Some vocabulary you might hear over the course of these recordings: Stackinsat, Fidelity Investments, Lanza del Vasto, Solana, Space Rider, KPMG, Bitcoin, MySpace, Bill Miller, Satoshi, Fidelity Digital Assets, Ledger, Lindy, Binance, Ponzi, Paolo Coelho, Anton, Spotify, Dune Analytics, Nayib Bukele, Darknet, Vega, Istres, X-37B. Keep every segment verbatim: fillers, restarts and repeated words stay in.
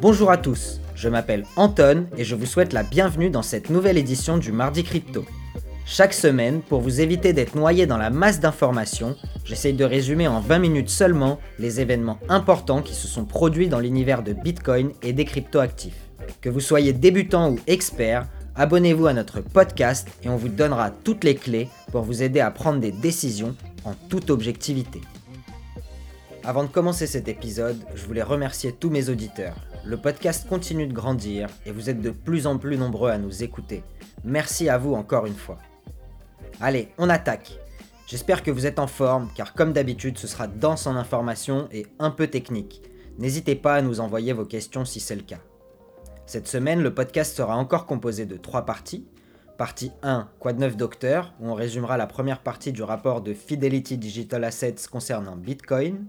Bonjour à tous, je m'appelle Anton et je vous souhaite la bienvenue dans cette nouvelle édition du Mardi Crypto. Chaque semaine, pour vous éviter d'être noyé dans la masse d'informations, j'essaye de résumer en vingt minutes seulement les événements importants qui se sont produits dans l'univers de Bitcoin et des cryptoactifs. Que vous soyez débutant ou expert, abonnez-vous à notre podcast et on vous donnera toutes les clés pour vous aider à prendre des décisions en toute objectivité. Avant de commencer cet épisode, je voulais remercier tous mes auditeurs. Le podcast continue de grandir et vous êtes de plus en plus nombreux à nous écouter. Merci à vous encore une fois. Allez, on attaque. J'espère que vous êtes en forme car comme d'habitude, ce sera dense en informations et un peu technique. N'hésitez pas à nous envoyer vos questions si c'est le cas. Cette semaine, le podcast sera encore composé de trois parties. Partie un, Quoi de neuf docteur, où on résumera la première partie du rapport de Fidelity Digital Assets concernant Bitcoin.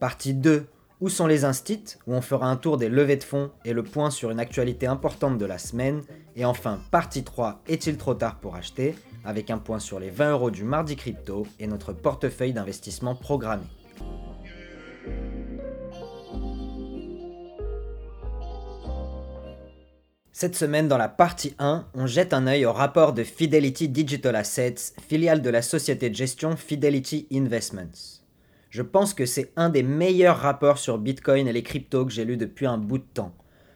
Partie deux, Où sont les instits, où on fera un tour des levées de fonds et le point sur une actualité importante de la semaine. Et enfin, partie trois, Est-il trop tard pour acheter, avec un point sur les vingt euros du Mardi Crypto et notre portefeuille d'investissement programmé. Cette semaine, dans la partie un, on jette un œil au rapport de Fidelity Digital Assets, filiale de la société de gestion Fidelity Investments. Je pense que c'est un des meilleurs rapports sur Bitcoin et les cryptos que j'ai lu depuis un bout de temps.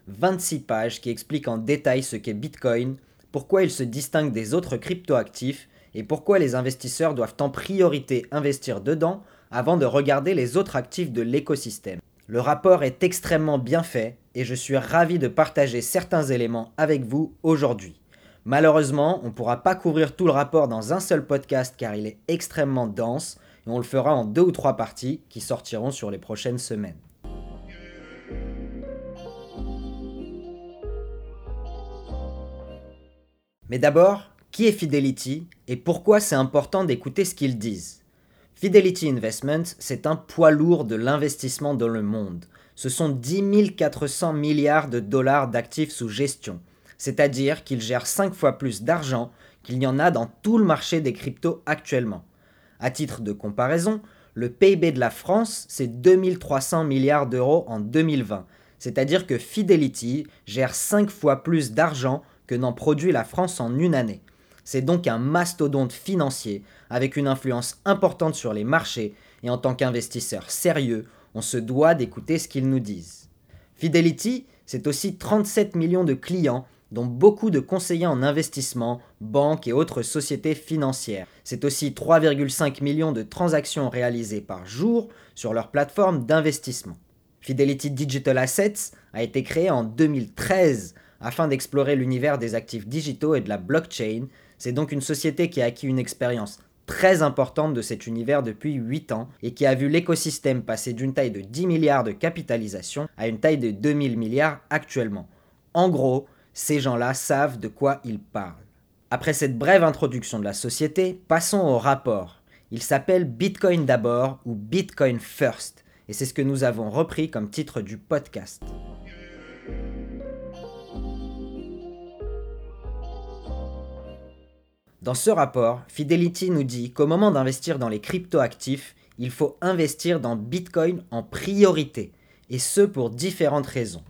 vingt-six pages qui expliquent en détail ce qu'est Bitcoin, pourquoi il se distingue des autres cryptoactifs et pourquoi les investisseurs doivent en priorité investir dedans avant de regarder les autres actifs de l'écosystème. Le rapport est extrêmement bien fait et je suis ravi de partager certains éléments avec vous aujourd'hui. Malheureusement, on ne pourra pas couvrir tout le rapport dans un seul podcast car il est extrêmement dense et on le fera en deux ou trois parties qui sortiront sur les prochaines semaines. Mais d'abord, qui est Fidelity et pourquoi c'est important d'écouter ce qu'ils disent ? Fidelity Investments, c'est un poids lourd de l'investissement dans le monde. Ce sont dix mille quatre cents milliards de dollars d'actifs sous gestion, c'est-à-dire qu'ils gèrent cinq fois plus d'argent qu'il y en a dans tout le marché des cryptos actuellement. À titre de comparaison, le P I B de la France, c'est deux mille trois cents milliards d'euros en deux mille vingt, c'est-à-dire que Fidelity gère cinq fois plus d'argent que n'en produit la France en une année. C'est donc un mastodonte financier avec une influence importante sur les marchés et en tant qu'investisseur sérieux, on se doit d'écouter ce qu'ils nous disent. Fidelity, c'est aussi trente-sept millions de clients dont beaucoup de conseillers en investissement, banques et autres sociétés financières. C'est aussi trois virgule cinq millions de transactions réalisées par jour sur leur plateforme d'investissement. Fidelity Digital Assets a été créé en deux mille treize afin d'explorer l'univers des actifs digitaux et de la blockchain. C'est donc une société qui a acquis une expérience très importante de cet univers depuis huit ans et qui a vu l'écosystème passer d'une taille de dix milliards de capitalisation à une taille de deux mille milliards actuellement. En gros, ces gens-là savent de quoi ils parlent. Après cette brève introduction de la société, passons au rapport. Il s'appelle Bitcoin d'abord ou Bitcoin First et c'est ce que nous avons repris comme titre du podcast. Dans ce rapport, Fidelity nous dit qu'au moment d'investir dans les cryptoactifs, il faut investir dans Bitcoin en priorité, et ce pour différentes raisons.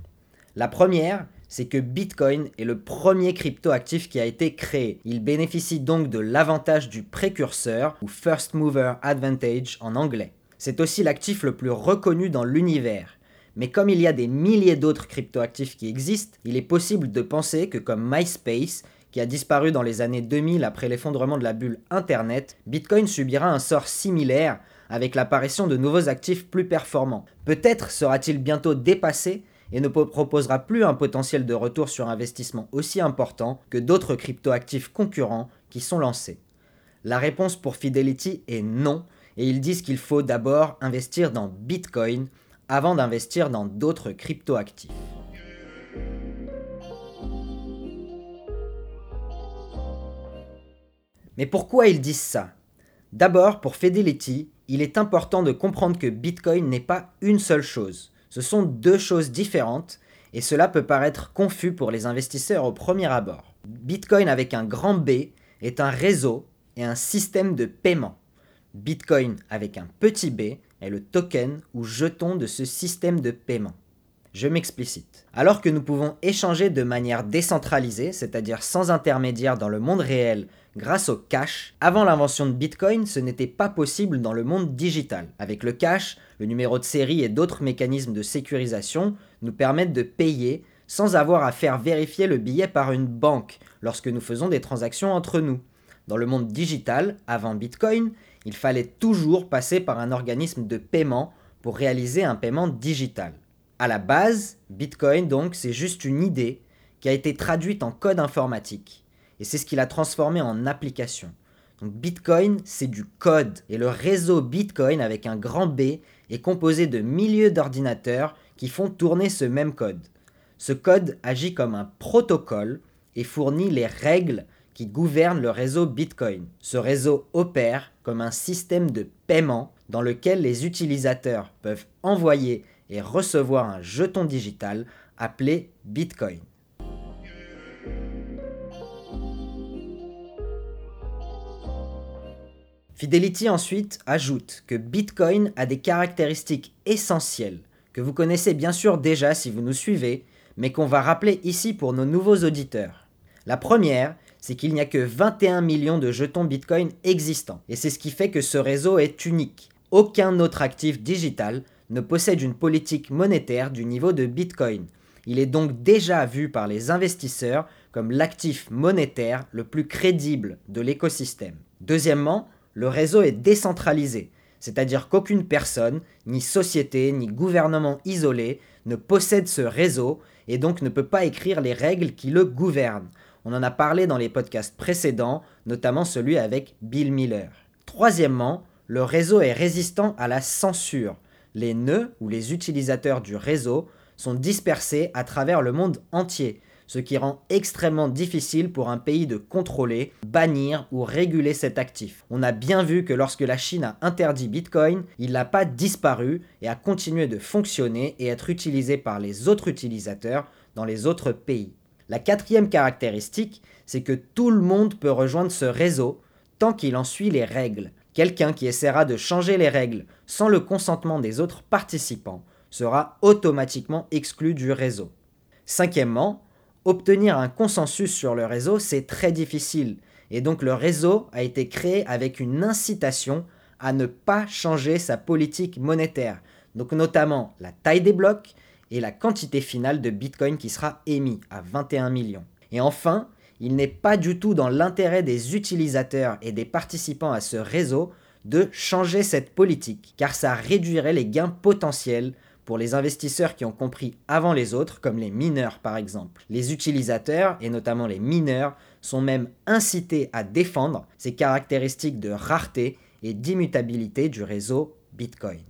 La première, c'est que Bitcoin est le premier cryptoactif qui a été créé. Il bénéficie donc de l'avantage du précurseur, ou First Mover Advantage en anglais. C'est aussi l'actif le plus reconnu dans l'univers. Mais comme il y a des milliers d'autres cryptoactifs qui existent, il est possible de penser que comme MySpace, qui a disparu dans les années deux mille après l'effondrement de la bulle Internet, Bitcoin subira un sort similaire avec l'apparition de nouveaux actifs plus performants. Peut-être sera-t-il bientôt dépassé et ne proposera plus un potentiel de retour sur investissement aussi important que d'autres cryptoactifs concurrents qui sont lancés. La réponse pour Fidelity est non, et ils disent qu'il faut d'abord investir dans Bitcoin avant d'investir dans d'autres cryptoactifs. Mais pourquoi ils disent ça ? D'abord, pour Fidelity, il est important de comprendre que Bitcoin n'est pas une seule chose. Ce sont deux choses différentes et cela peut paraître confus pour les investisseurs au premier abord. Bitcoin avec un grand B est un réseau et un système de paiement. Bitcoin avec un petit b est le token ou jeton de ce système de paiement. Je m'explicite. Alors que nous pouvons échanger de manière décentralisée, c'est-à-dire sans intermédiaire dans le monde réel, grâce au cash, avant l'invention de Bitcoin, ce n'était pas possible dans le monde digital. Avec le cash, le numéro de série et d'autres mécanismes de sécurisation nous permettent de payer sans avoir à faire vérifier le billet par une banque lorsque nous faisons des transactions entre nous. Dans le monde digital, avant Bitcoin, il fallait toujours passer par un organisme de paiement pour réaliser un paiement digital. À la base, Bitcoin, donc, c'est juste une idée qui a été traduite en code informatique. Et c'est ce qui l'a transformé en application. Donc Bitcoin, c'est du code. Et le réseau Bitcoin, avec un grand B, est composé de milliers d'ordinateurs qui font tourner ce même code. Ce code agit comme un protocole et fournit les règles qui gouvernent le réseau Bitcoin. Ce réseau opère comme un système de paiement dans lequel les utilisateurs peuvent envoyer et recevoir un jeton digital appelé Bitcoin. Fidelity ensuite ajoute que Bitcoin a des caractéristiques essentielles que vous connaissez bien sûr déjà si vous nous suivez, mais qu'on va rappeler ici pour nos nouveaux auditeurs. La première, c'est qu'il n'y a que vingt et un millions de jetons Bitcoin existants, et c'est ce qui fait que ce réseau est unique. Aucun autre actif digital ne possède une politique monétaire du niveau de Bitcoin. Il est donc déjà vu par les investisseurs comme l'actif monétaire le plus crédible de l'écosystème. Deuxièmement, le réseau est décentralisé, c'est-à-dire qu'aucune personne, ni société, ni gouvernement isolé ne possède ce réseau et donc ne peut pas écrire les règles qui le gouvernent. On en a parlé dans les podcasts précédents, notamment celui avec Bill Miller. Troisièmement, le réseau est résistant à la censure. Les nœuds, ou les utilisateurs du réseau, sont dispersés à travers le monde entier, ce qui rend extrêmement difficile pour un pays de contrôler, bannir ou réguler cet actif. On a bien vu que lorsque la Chine a interdit Bitcoin, il n'a pas disparu et a continué de fonctionner et être utilisé par les autres utilisateurs dans les autres pays. La quatrième caractéristique, c'est que tout le monde peut rejoindre ce réseau tant qu'il en suit les règles. Quelqu'un qui essaiera de changer les règles sans le consentement des autres participants sera automatiquement exclu du réseau. Cinquièmement, obtenir un consensus sur le réseau, c'est très difficile. Et donc le réseau a été créé avec une incitation à ne pas changer sa politique monétaire. Donc notamment la taille des blocs et la quantité finale de Bitcoin qui sera émis à vingt et un millions. Et enfin, il n'est pas du tout dans l'intérêt des utilisateurs et des participants à ce réseau de changer cette politique, car ça réduirait les gains potentiels pour les investisseurs qui ont compris avant les autres, comme les mineurs par exemple. Les utilisateurs, et notamment les mineurs, sont même incités à défendre ces caractéristiques de rareté et d'immutabilité du réseau Bitcoin.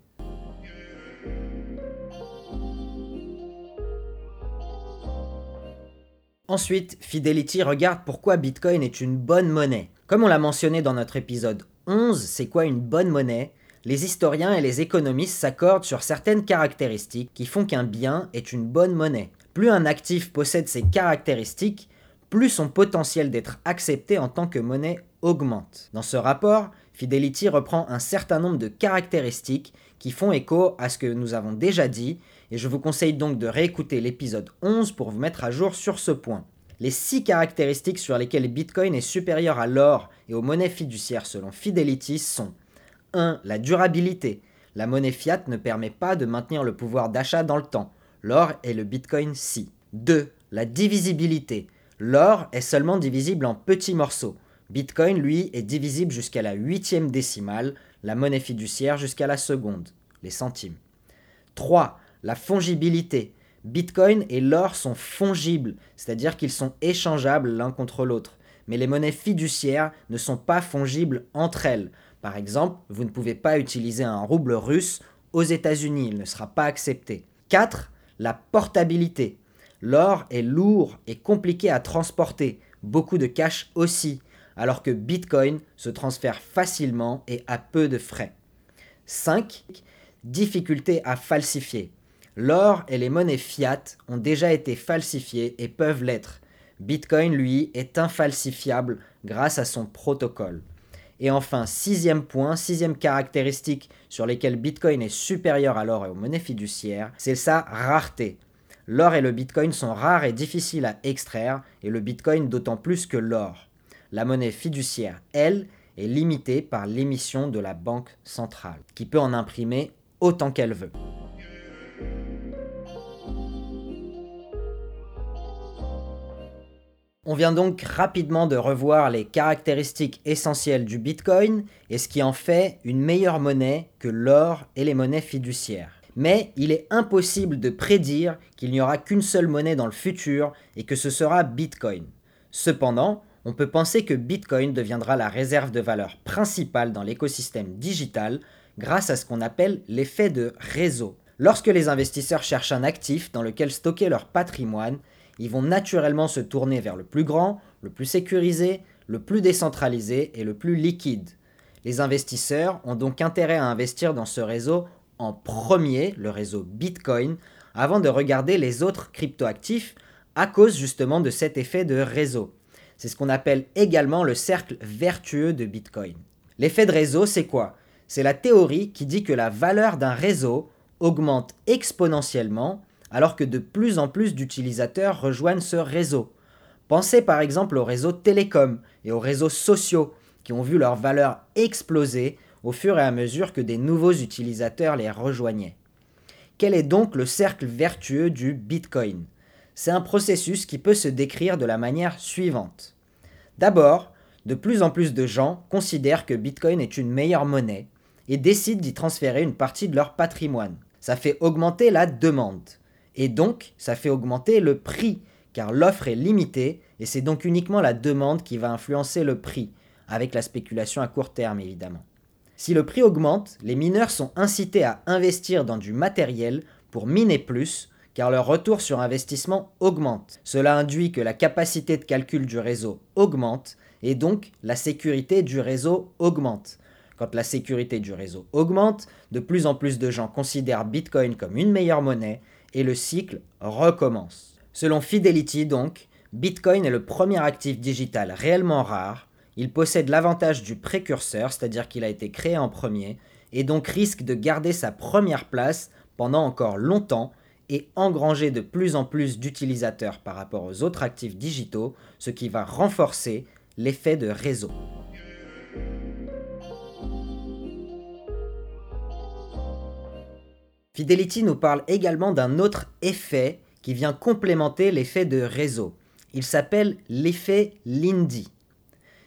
Ensuite, Fidelity regarde pourquoi Bitcoin est une bonne monnaie. Comme on l'a mentionné dans notre épisode onze, c'est quoi une bonne monnaie ? Les historiens et les économistes s'accordent sur certaines caractéristiques qui font qu'un bien est une bonne monnaie. Plus un actif possède ces caractéristiques, plus son potentiel d'être accepté en tant que monnaie augmente. Dans ce rapport, Fidelity reprend un certain nombre de caractéristiques qui font écho à ce que nous avons déjà dit, et je vous conseille donc de réécouter l'épisode onze pour vous mettre à jour sur ce point. Les six caractéristiques sur lesquelles Bitcoin est supérieur à l'or et aux monnaies fiduciaires selon Fidelity sont un. La durabilité. La monnaie fiat ne permet pas de maintenir le pouvoir d'achat dans le temps. L'or et le Bitcoin si. deux. La divisibilité. L'or est seulement divisible en petits morceaux. Bitcoin, lui, est divisible jusqu'à la huitième décimale, la monnaie fiduciaire jusqu'à la seconde, les centimes. trois. La fongibilité. Bitcoin et l'or sont fongibles, c'est-à-dire qu'ils sont échangeables l'un contre l'autre. Mais les monnaies fiduciaires ne sont pas fongibles entre elles. Par exemple, vous ne pouvez pas utiliser un rouble russe aux États-Unis, il ne sera pas accepté. quatre. La portabilité. L'or est lourd et compliqué à transporter, beaucoup de cash aussi, alors que Bitcoin se transfère facilement et à peu de frais. cinq. Difficulté à falsifier. L'or et les monnaies fiat ont déjà été falsifiées et peuvent l'être. Bitcoin, lui, est infalsifiable grâce à son protocole. Et enfin, sixième point, sixième caractéristique sur lesquelles Bitcoin est supérieur à l'or et aux monnaies fiduciaires, c'est sa rareté. L'or et le bitcoin sont rares et difficiles à extraire, et le bitcoin d'autant plus que l'or. La monnaie fiduciaire, elle, est limitée par l'émission de la banque centrale, qui peut en imprimer autant qu'elle veut. On vient donc rapidement de revoir les caractéristiques essentielles du Bitcoin et ce qui en fait une meilleure monnaie que l'or et les monnaies fiduciaires. Mais il est impossible de prédire qu'il n'y aura qu'une seule monnaie dans le futur et que ce sera Bitcoin. Cependant, on peut penser que Bitcoin deviendra la réserve de valeur principale dans l'écosystème digital grâce à ce qu'on appelle l'effet de réseau. Lorsque les investisseurs cherchent un actif dans lequel stocker leur patrimoine, ils vont naturellement se tourner vers le plus grand, le plus sécurisé, le plus décentralisé et le plus liquide. Les investisseurs ont donc intérêt à investir dans ce réseau en premier, le réseau Bitcoin, avant de regarder les autres cryptoactifs à cause justement de cet effet de réseau. C'est ce qu'on appelle également le cercle vertueux de Bitcoin. L'effet de réseau, c'est quoi? C'est la théorie qui dit que la valeur d'un réseau augmente exponentiellement alors que de plus en plus d'utilisateurs rejoignent ce réseau. Pensez par exemple aux réseaux télécoms et aux réseaux sociaux qui ont vu leur valeur exploser au fur et à mesure que des nouveaux utilisateurs les rejoignaient. Quel est donc le cercle vertueux du Bitcoin? C'est un processus qui peut se décrire de la manière suivante. D'abord, de plus en plus de gens considèrent que Bitcoin est une meilleure monnaie et décident d'y transférer une partie de leur patrimoine. Ça fait augmenter la demande. Et donc, ça fait augmenter le prix, car l'offre est limitée, et c'est donc uniquement la demande qui va influencer le prix, avec la spéculation à court terme évidemment. Si le prix augmente, les mineurs sont incités à investir dans du matériel pour miner plus, car leur retour sur investissement augmente. Cela induit que la capacité de calcul du réseau augmente, et donc la sécurité du réseau augmente. Quand la sécurité du réseau augmente, de plus en plus de gens considèrent Bitcoin comme une meilleure monnaie, et le cycle recommence. Selon Fidelity donc, Bitcoin est le premier actif digital réellement rare, il possède l'avantage du précurseur, c'est-à-dire qu'il a été créé en premier, et donc risque de garder sa première place pendant encore longtemps et engranger de plus en plus d'utilisateurs par rapport aux autres actifs digitaux, ce qui va renforcer l'effet de réseau. Fidelity nous parle également d'un autre effet qui vient complémenter l'effet de réseau. Il s'appelle l'effet Lindy.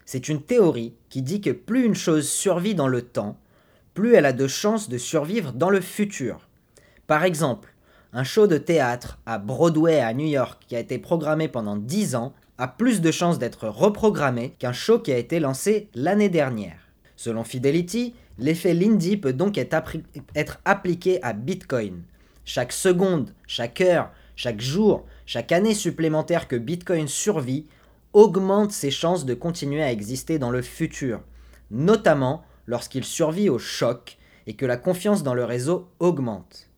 C'est une théorie qui dit que plus une chose survit dans le temps, plus elle a de chances de survivre dans le futur. Par exemple, un show de théâtre à Broadway à New York qui a été programmé pendant dix ans a plus de chances d'être reprogrammé qu'un show qui a été lancé l'année dernière. Selon Fidelity, l'effet Lindy peut donc être, appli- être appliqué à Bitcoin. Chaque seconde, chaque heure, chaque jour, chaque année supplémentaire que Bitcoin survit augmente ses chances de continuer à exister dans le futur, notamment lorsqu'il survit au choc et que la confiance dans le réseau augmente.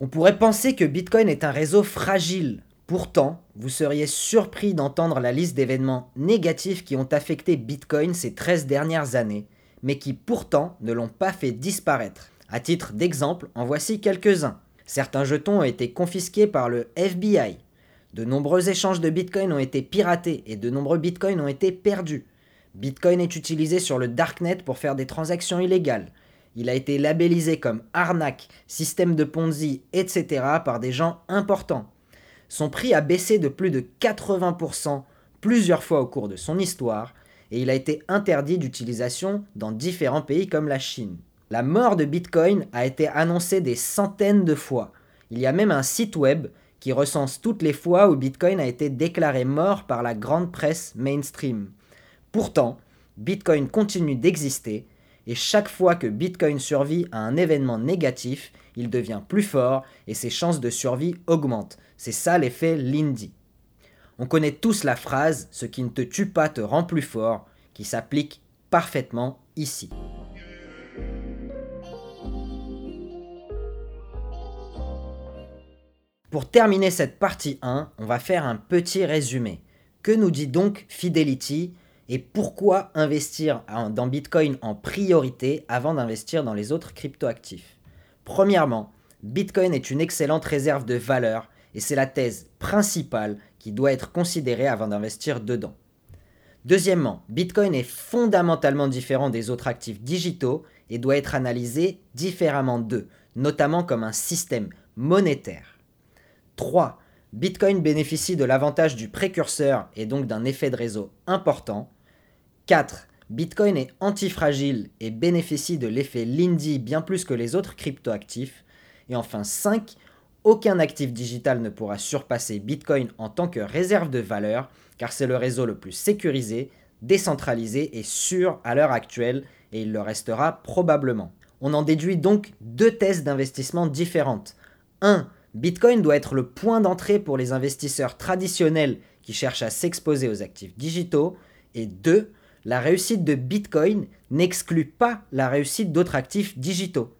On pourrait penser que Bitcoin est un réseau fragile. Pourtant, vous seriez surpris d'entendre la liste d'événements négatifs qui ont affecté Bitcoin ces treize dernières années. Mais qui pourtant ne l'ont pas fait disparaître. À titre d'exemple, en voici quelques-uns. Certains jetons ont été confisqués par le F B I. De nombreux échanges de Bitcoin ont été piratés et de nombreux Bitcoins ont été perdus. Bitcoin est utilisé sur le Darknet pour faire des transactions illégales. Il a été labellisé comme arnaque, système de Ponzi, et cetera par des gens importants. Son prix a baissé de plus de quatre-vingts pour cent plusieurs fois au cours de son histoire, et il a été interdit d'utilisation dans différents pays comme la Chine. La mort de Bitcoin a été annoncée des centaines de fois. Il y a même un site web qui recense toutes les fois où Bitcoin a été déclaré mort par la grande presse mainstream. Pourtant, Bitcoin continue d'exister, et chaque fois que Bitcoin survit à un événement négatif, il devient plus fort et ses chances de survie augmentent. C'est ça l'effet Lindy. On connaît tous la phrase « ce qui ne te tue pas te rend plus fort » qui s'applique parfaitement ici. Pour terminer cette partie un, on va faire un petit résumé. Que nous dit donc Fidelity et pourquoi investir dans Bitcoin en priorité avant d'investir dans les autres cryptoactifs? Premièrement, Bitcoin est une excellente réserve de valeur et c'est la thèse principale qui doit être considérée avant d'investir dedans. Deuxièmement, Bitcoin est fondamentalement différent des autres actifs digitaux et doit être analysé différemment d'eux, notamment comme un système monétaire. trois. Bitcoin bénéficie de l'avantage du précurseur et donc d'un effet de réseau important. quatre. Bitcoin est antifragile et bénéficie de l'effet Lindy bien plus que les autres cryptoactifs. Et enfin cinq. Aucun actif digital ne pourra surpasser Bitcoin en tant que réserve de valeur, car c'est le réseau le plus sécurisé, décentralisé et sûr à l'heure actuelle, et il le restera probablement. On en déduit donc deux thèses d'investissement différentes. un. Bitcoin doit être le point d'entrée pour les investisseurs traditionnels qui cherchent à s'exposer aux actifs digitaux. Et deux. La réussite de Bitcoin n'exclut pas la réussite d'autres actifs digitaux.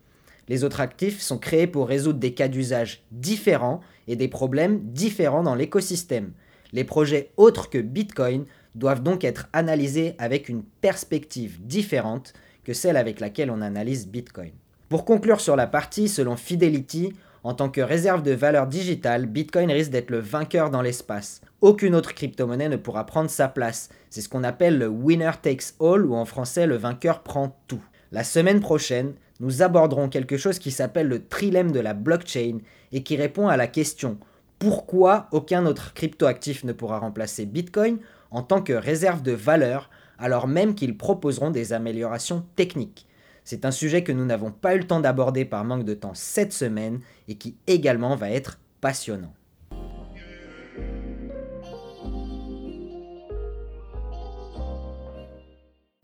Les autres actifs sont créés pour résoudre des cas d'usage différents et des problèmes différents dans l'écosystème. Les projets autres que Bitcoin doivent donc être analysés avec une perspective différente que celle avec laquelle on analyse Bitcoin. Pour conclure sur la partie, selon Fidelity, en tant que réserve de valeur digitale, Bitcoin risque d'être le vainqueur dans l'espace. Aucune autre crypto-monnaie ne pourra prendre sa place. C'est ce qu'on appelle le « winner takes all » ou en français « le vainqueur prend tout ». La semaine prochaine, nous aborderons quelque chose qui s'appelle le trilemme de la blockchain et qui répond à la question « Pourquoi aucun autre cryptoactif ne pourra remplacer Bitcoin en tant que réserve de valeur alors même qu'ils proposeront des améliorations techniques ?» C'est un sujet que nous n'avons pas eu le temps d'aborder par manque de temps cette semaine et qui également va être passionnant.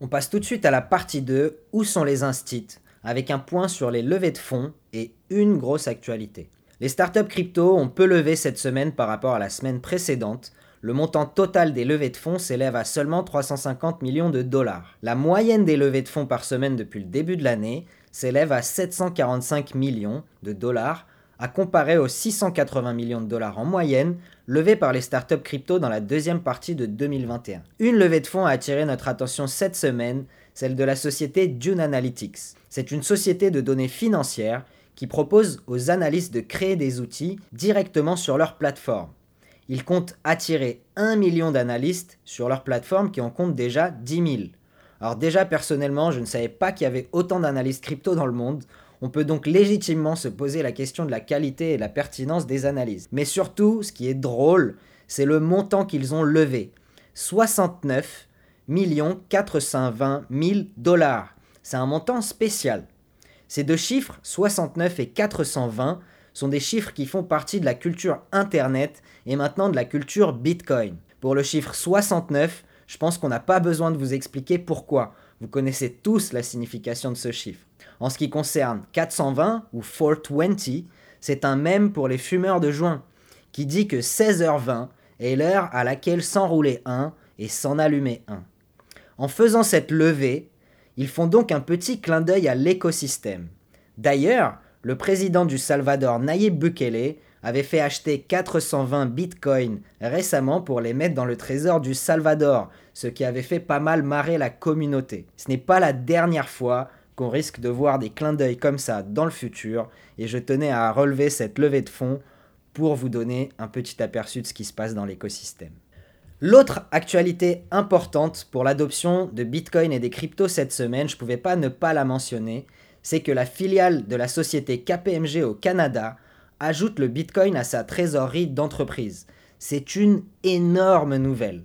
On passe tout de suite à la partie deux, où sont les instits, avec un point sur les levées de fonds et une grosse actualité. Les startups crypto ont peu levé cette semaine par rapport à la semaine précédente. Le montant total des levées de fonds s'élève à seulement trois cent cinquante millions de dollars. La moyenne des levées de fonds par semaine depuis le début de l'année s'élève à sept cent quarante-cinq millions de dollars, à comparer aux six cent quatre-vingts millions de dollars en moyenne levés par les startups crypto dans la deuxième partie de deux mille vingt et un. Une levée de fonds a attiré notre attention cette semaine, celle de la société Dune Analytics. C'est une société de données financières qui propose aux analystes de créer des outils directement sur leur plateforme. Ils comptent attirer un million d'analystes sur leur plateforme qui en compte déjà dix mille. Alors déjà personnellement, je ne savais pas qu'il y avait autant d'analystes crypto dans le monde. On peut donc légitimement se poser la question de la qualité et de la pertinence des analyses. Mais surtout, ce qui est drôle, c'est le montant qu'ils ont levé. soixante-neuf millions quatre cent vingt mille dollars. C'est un montant spécial. Ces deux chiffres, soixante-neuf et quatre cent vingt, sont des chiffres qui font partie de la culture Internet et maintenant de la culture Bitcoin. Pour le chiffre soixante-neuf, je pense qu'on n'a pas besoin de vous expliquer pourquoi. Vous connaissez tous la signification de ce chiffre. En ce qui concerne quatre cent vingt ou quatre cent vingt, c'est un mème pour les fumeurs de joint qui dit que seize heures vingt est l'heure à laquelle s'enrouler un et s'en allumer un. En faisant cette levée, ils font donc un petit clin d'œil à l'écosystème. D'ailleurs, le président du Salvador, Nayib Bukele, avait fait acheter quatre cent vingt bitcoins récemment pour les mettre dans le trésor du Salvador, ce qui avait fait pas mal marrer la communauté. Ce n'est pas la dernière fois qu'on risque de voir des clins d'œil comme ça dans le futur, et je tenais à relever cette levée de fonds pour vous donner un petit aperçu de ce qui se passe dans l'écosystème. L'autre actualité importante pour l'adoption de Bitcoin et des cryptos cette semaine, je ne pouvais pas ne pas la mentionner, c'est que la filiale de la société K P M G au Canada ajoute le Bitcoin à sa trésorerie d'entreprise. C'est une énorme nouvelle.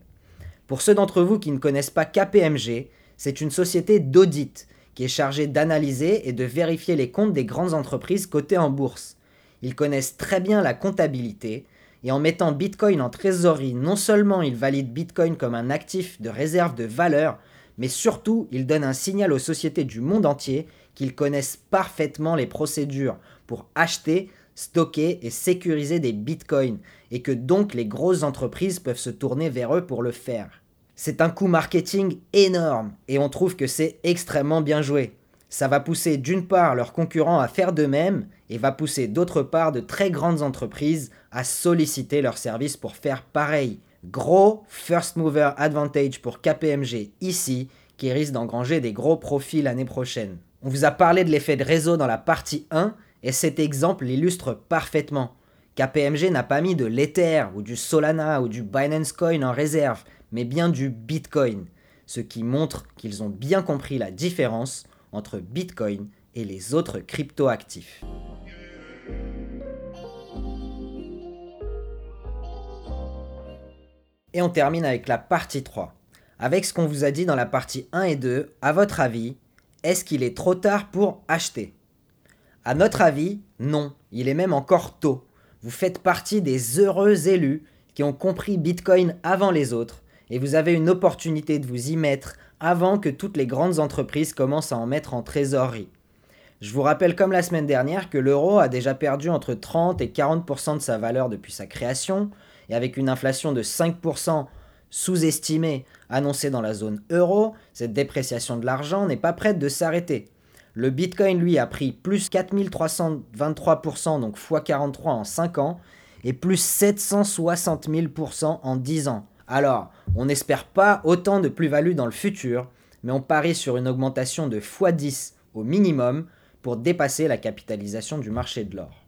Pour ceux d'entre vous qui ne connaissent pas K P M G, c'est une société d'audit qui est chargée d'analyser et de vérifier les comptes des grandes entreprises cotées en bourse. Ils connaissent très bien la comptabilité et en mettant Bitcoin en trésorerie, non seulement ils valident Bitcoin comme un actif de réserve de valeur, mais surtout ils donnent un signal aux sociétés du monde entier qu'ils connaissent parfaitement les procédures pour acheter, stocker et sécuriser des bitcoins, et que donc les grosses entreprises peuvent se tourner vers eux pour le faire. C'est un coup marketing énorme, et on trouve que c'est extrêmement bien joué. Ça va pousser d'une part leurs concurrents à faire de même, et va pousser d'autre part de très grandes entreprises à solliciter leurs services pour faire pareil. Gros first mover advantage pour K P M G ici, qui risque d'engranger des gros profits l'année prochaine. On vous a parlé de l'effet de réseau dans la partie un, et cet exemple l'illustre parfaitement. K P M G n'a pas mis de l'Ether ou du Solana ou du Binance Coin en réserve, mais bien du Bitcoin, ce qui montre qu'ils ont bien compris la différence entre Bitcoin et les autres crypto-actifs. Et on termine avec la partie trois. Avec ce qu'on vous a dit dans la partie un et deux, à votre avis, est-ce qu'il est trop tard pour acheter ? À notre avis, non, il est même encore tôt. Vous faites partie des heureux élus qui ont compris Bitcoin avant les autres et vous avez une opportunité de vous y mettre avant que toutes les grandes entreprises commencent à en mettre en trésorerie. Je vous rappelle comme la semaine dernière que l'euro a déjà perdu entre trente et quarante pour cent de sa valeur depuis sa création et avec une inflation de cinq pour cent sous-estimée annoncée dans la zone euro, cette dépréciation de l'argent n'est pas prête de s'arrêter. Le Bitcoin, lui, a pris plus quatre mille trois cent vingt-trois pour cent, donc fois quarante-trois en cinq ans, et plus sept cent soixante mille pour cent en dix ans. Alors, on n'espère pas autant de plus-value dans le futur, mais on parie sur une augmentation de fois dix au minimum pour dépasser la capitalisation du marché de l'or.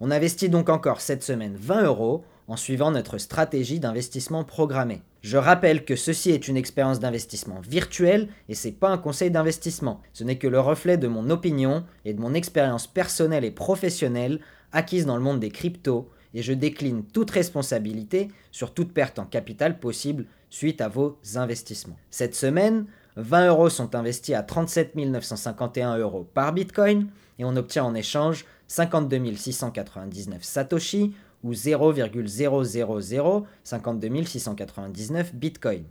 On investit donc encore cette semaine vingt euros en suivant notre stratégie d'investissement programmé. Je rappelle que ceci est une expérience d'investissement virtuelle et c'est pas un conseil d'investissement. Ce n'est que le reflet de mon opinion et de mon expérience personnelle et professionnelle acquise dans le monde des cryptos et je décline toute responsabilité sur toute perte en capital possible suite à vos investissements. Cette semaine, vingt euros sont investis à trente-sept mille neuf cent cinquante et un euros par Bitcoin et on obtient en échange cinquante-deux mille six cent quatre-vingt-dix-neuf Satoshi ou zéro virgule zéro zéro zéro cinquante-deux mille six cent quatre-vingt-dix-neuf Bitcoin.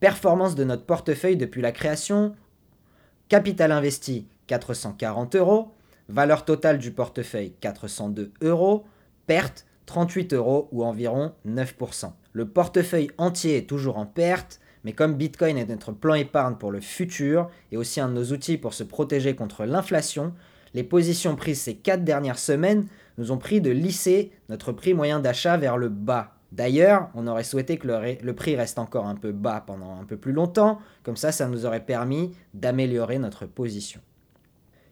Performance de notre portefeuille depuis la création, capital investi quatre cent quarante euros, valeur totale du portefeuille quatre cent deux euros, perte trente-huit euros ou environ neuf pour cent. Le portefeuille entier est toujours en perte, mais comme Bitcoin est notre plan épargne pour le futur et aussi un de nos outils pour se protéger contre l'inflation, les positions prises ces quatre dernières semaines nous ont pris de lisser notre prix moyen d'achat vers le bas. D'ailleurs, on aurait souhaité que le, ré- le prix reste encore un peu bas pendant un peu plus longtemps, comme ça, ça nous aurait permis d'améliorer notre position.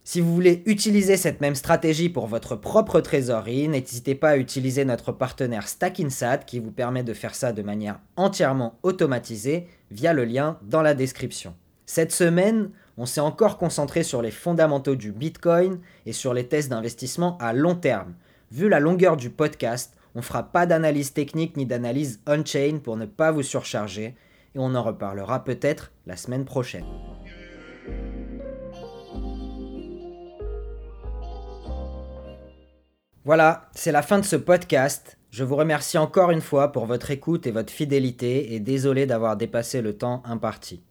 Si vous voulez utiliser cette même stratégie pour votre propre trésorerie, n'hésitez pas à utiliser notre partenaire Stackinsat qui vous permet de faire ça de manière entièrement automatisée via le lien dans la description. Cette semaine, on s'est encore concentré sur les fondamentaux du Bitcoin et sur les tests d'investissement à long terme. Vu la longueur du podcast, on ne fera pas d'analyse technique ni d'analyse on-chain pour ne pas vous surcharger et on en reparlera peut-être la semaine prochaine. Voilà, c'est la fin de ce podcast. Je vous remercie encore une fois pour votre écoute et votre fidélité et désolé d'avoir dépassé le temps imparti.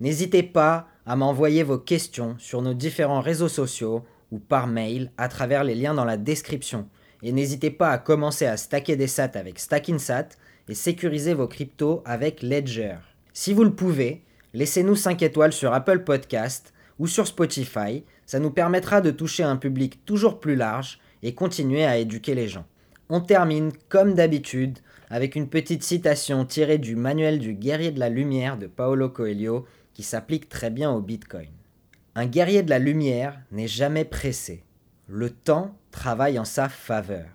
N'hésitez pas à m'envoyer vos questions sur nos différents réseaux sociaux ou par mail à travers les liens dans la description. Et n'hésitez pas à commencer à stacker des sats avec Stackinsat et sécuriser vos cryptos avec Ledger. Si vous le pouvez, laissez-nous cinq étoiles sur Apple Podcast ou sur Spotify, ça nous permettra de toucher un public toujours plus large et continuer à éduquer les gens. On termine, comme d'habitude, avec une petite citation tirée du manuel du guerrier de la lumière de Paolo Coelho, qui s'applique très bien au Bitcoin. Un guerrier de la lumière n'est jamais pressé. Le temps travaille en sa faveur.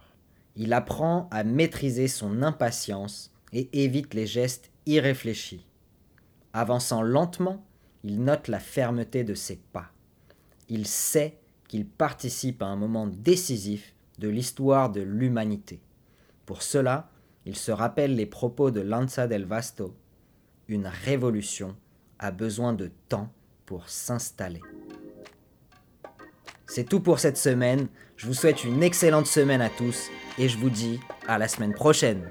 Il apprend à maîtriser son impatience et évite les gestes irréfléchis. Avançant lentement, il note la fermeté de ses pas. Il sait qu'il participe à un moment décisif de l'histoire de l'humanité. Pour cela, il se rappelle les propos de Lanza del Vasto. Une révolution a besoin de temps pour s'installer. C'est tout pour cette semaine. Je vous souhaite une excellente semaine à tous et je vous dis à la semaine prochaine.